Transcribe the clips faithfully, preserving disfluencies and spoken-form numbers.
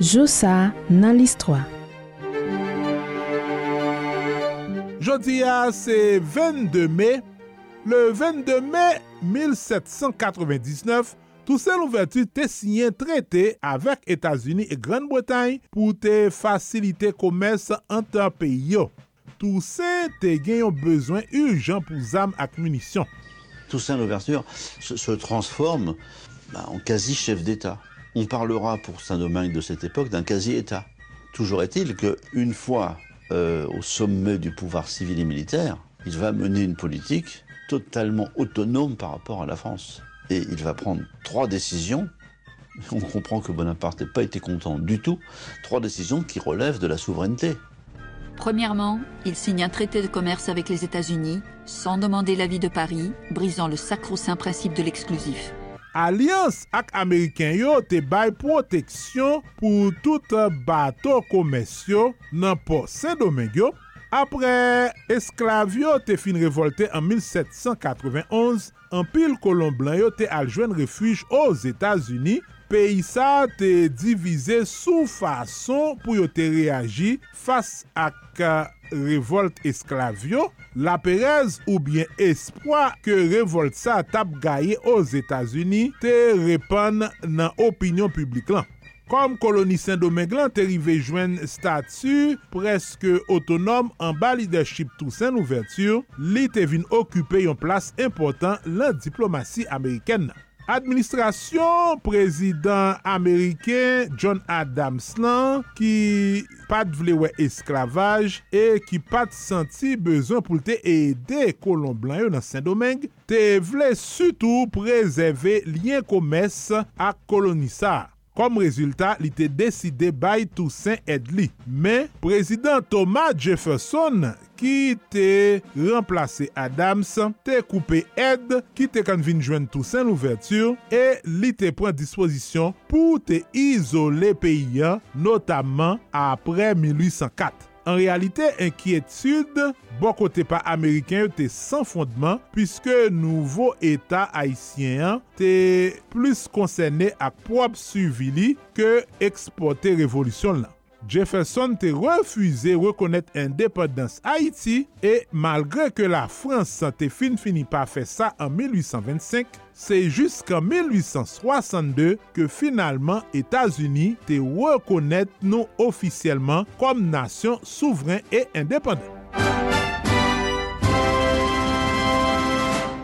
Josa dans l'histoire. Jodi a, c'est vingt-deux mai. Le vingt-deux mai mil sept cent quatre-vingt-dix-neuf, Toussaint Louverture a signé un traité avec États-Unis et Grande Bretagne pour faciliter le commerce entre pays. Toussaint a un besoin urgent pour armes et munitions. Toussaint Louverture se, se transforme bah, en quasi-chef d'État. On parlera pour Saint-Domingue de cette époque d'un quasi-État. Toujours est-il qu'une fois euh, au sommet du pouvoir civil et militaire, il va mener une politique totalement autonome par rapport à la France. Et il va prendre trois décisions. On comprend que Bonaparte n'a pas été content du tout. Trois décisions qui relèvent de la souveraineté. Premièrement, il signe un traité de commerce avec les États-Unis sans demander l'avis de Paris, brisant le sacro-saint principe de l'exclusif. Alliance avec Américains yo te bail protection pour tout bateau commerciaux dans port Saint-Domingue. Après esclavio te fin révolté en mil sept cent quatre-vingt-onze, un pile colon blanc yo te al joindre refuge aux États-Unis. Pays ça te divisé sous façon pour yo te réagir face à révolte esclavio. La pérez ou bien espoir que révolte ça tape gagné aux États-Unis te répand dans opinion publique là. Comme colonie Saint-Domingue là te rivé joindre statut presque autonome en bas leadership Toussaint Louverture, li te vin occuper une place importante la diplomatie américaine. Administration président américain John Adams lan, qui pas de vle esclavage et qui pas de senti besoin pour te aider colon blanc dans Saint-Domingue, te vle surtout préserver lien commerce à colonisa. Comme résultat, il était décidé by Toussaint Edley. Mais président Thomas Jefferson, qui était remplacé Adams, t'a coupé aide, qui t'a convaincu de joindre Toussaint Louverture et il t'a pris disposition pour te isoler pays, notamment après mil huit cent quatre. En réalité, inquiétude, bon côté pas américain était sans fondement puisque nouveau État haïtien était plus concerné à propre suivi que exporter révolution là. Jefferson te refusé reconnaître indépendance Haïti et malgré que la France te fin fini par faire ça en mil huit cent vingt-cinq, c'est jusqu'en mil huit cent soixante-deux que finalement États-Unis te reconnaître nous officiellement comme nation souveraine et indépendante.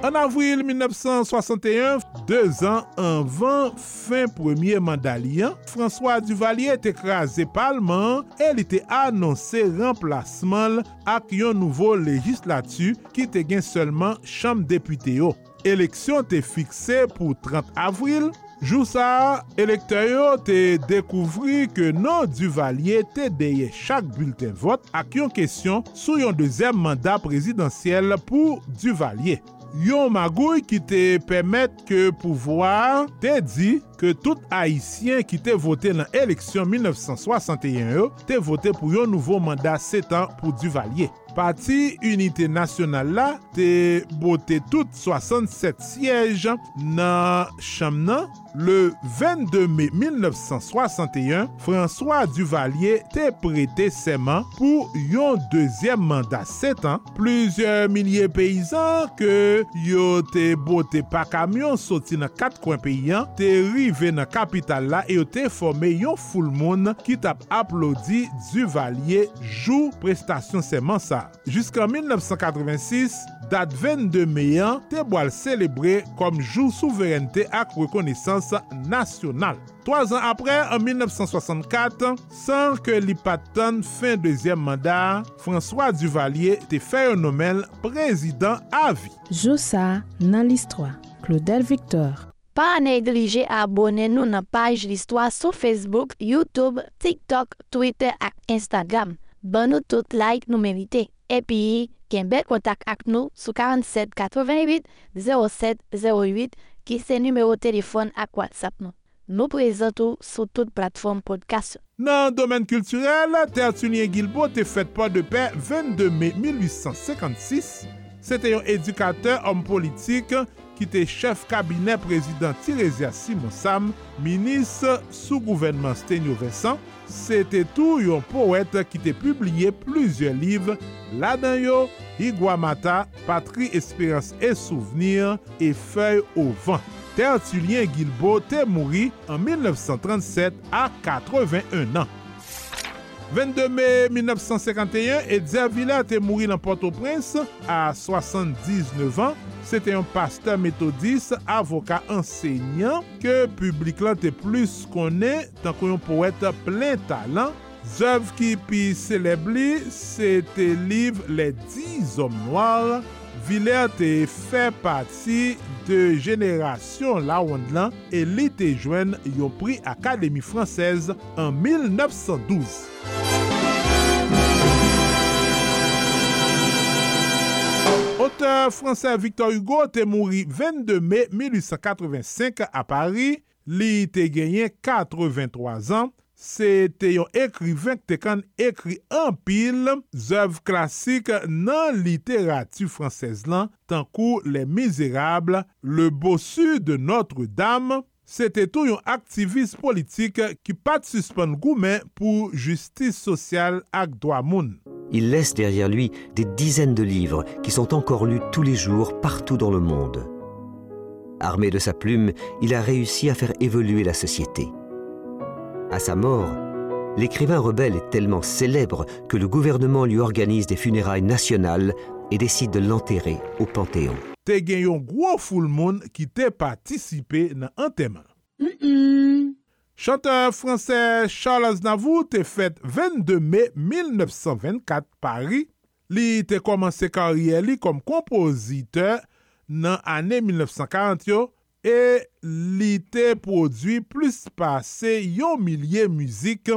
En avril mil neuf cent soixante et un, deux ans avant fin premier mandat liant, François Duvalier est écrasé parlement et il était annoncé remplacement à un nouveau législature qui te gagne seulement chambre député. Élection était fixée pour trente avril. Jour ça, électeurs te découvri que non Duvalier te derrière chaque bulletin vote à une question sur un deuxième mandat présidentiel pour Duvalier. Yon magouille qui te permet que pouvoir te dit que tout Haïtien qui te voté dans l'élection mil neuf cent soixante et un te voté pour un nouveau mandat sept ans pour Duvalier. Parti Unité Nationale là te voté tout soixante-sept sièges dans Chamnan. Le vingt-deux mai mil neuf cent soixante et un, François Duvalier te prêté serment pour un deuxième mandat sept ans. Plusieurs milliers de paysans que yo te boté par camion sorti dans quatre coins paysans te rivé dans capitale là et yo te formé un full monde qui t'a applaudi Duvalier jour prestation serment ça. Jusqu'en mil neuf cent quatre-vingt-six, date vingt-deux mai, te boal célébré comme jour souveraineté à reconnaissance nationale. Trois ans après, en mil neuf cent soixante-quatre, sans que l'Ipaton fin deuxième mandat, François Duvalier te fait un nommel président à vie. Josa dans l'histoire. Claudel Victor. Pas à négliger à abonner nous dans page l'histoire sur Facebook, YouTube, TikTok, Twitter et Instagram. Bon nous tout like nous mériter. Et puis, Québec contact avec nous sur quarante-sept quatre-vingt-huit zéro sept zéro huit qui c'est numéro de téléphone à WhatsApp nous. Nous présentons sur toute plateforme podcast. Dans le domaine culturel, Tertullier Guilbault te fait pas de paix vingt-deux mai mil huit cent cinquante-six. C'était un éducateur, homme politique, qui était chef cabinet président Tirésia Simon Sam, ministre sous gouvernement Stenyo Vincent, c'était tout un poète qui était publié plusieurs livres, là-dedans, Higuamata, Patrie, Espérance et Souvenirs et Feuilles au vent. Tertullien Guilbault est mort en mille neuf cent trente-sept à quatre-vingt-un ans. vingt-deux mai mille neuf cent cinquante et un, Etzer Vilaire est mort dans Port-au-Prince à soixante-dix-neuf ans. C'était un pasteur méthodiste, avocat enseignant que public là te plus connaît tant qu'un poète plein talent. Œuvre qui puis célèbre, c'était livre Les dix hommes noirs. Vilaire te fait partie de génération la Wandlan et l'été joine yon prix Académie française en mille neuf cent douze. Auteur français Victor Hugo est mort vingt-deux mai mille huit cent quatre-vingt-cinq à Paris. Il a gagné quatre-vingt-trois ans. C'était un écrivain qui a écrit en pile d'œuvres classiques dans la littérature française, tant que Les Misérables, Le Bossu de Notre-Dame. C'était tout un activiste politique qui n'a pas suspendu goumen pour justice sociale et droit moun. Il laisse derrière lui des dizaines de livres qui sont encore lus tous les jours partout dans le monde. Armé de sa plume, il a réussi à faire évoluer la société. À sa mort, l'écrivain rebelle est tellement célèbre que le gouvernement lui organise des funérailles nationales et décide de l'enterrer au Panthéon. Te gen yon gros foule moun qui te participé nan enterrement. Mm-mm. Chanteur français Charles Aznavour te fête vingt-deux mai mille neuf cent vingt-quatre Paris. Li te commencé carrière li comme compositeur nan année mille neuf cent quarante yo. Et li te produit plus passé yon millier musique.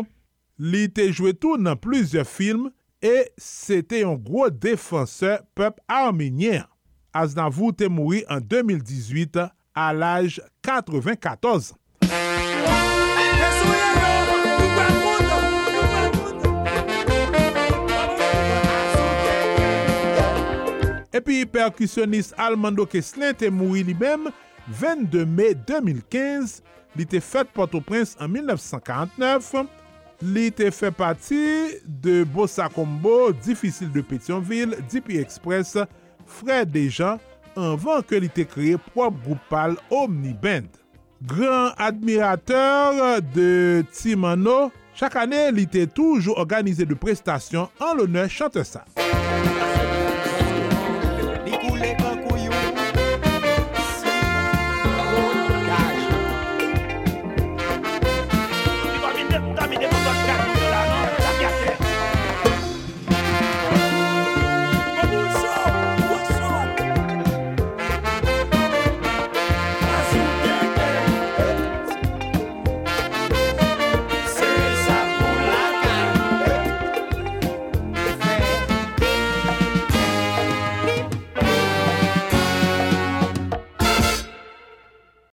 Li te joué tout dans plusieurs films et c'était un gros défenseur peuple arménien. Aznavour te mort en deux mille dix-huit à l'âge quatre-vingt-quatorze ans. Et puis percussionniste Almando Keslin te mort lui-même vingt-deux mai deux mille quinze, il était fait Port-au-Prince en mille neuf cent quarante-neuf. Il était fait partie de Bossa Combo, Difficile de Pétionville, D P Express, Frères des gens, avant que il était créé propre groupe pal Omniband. Grand admirateur de Timano, chaque année il était toujours organisé de prestations en l'honneur chanteur ça.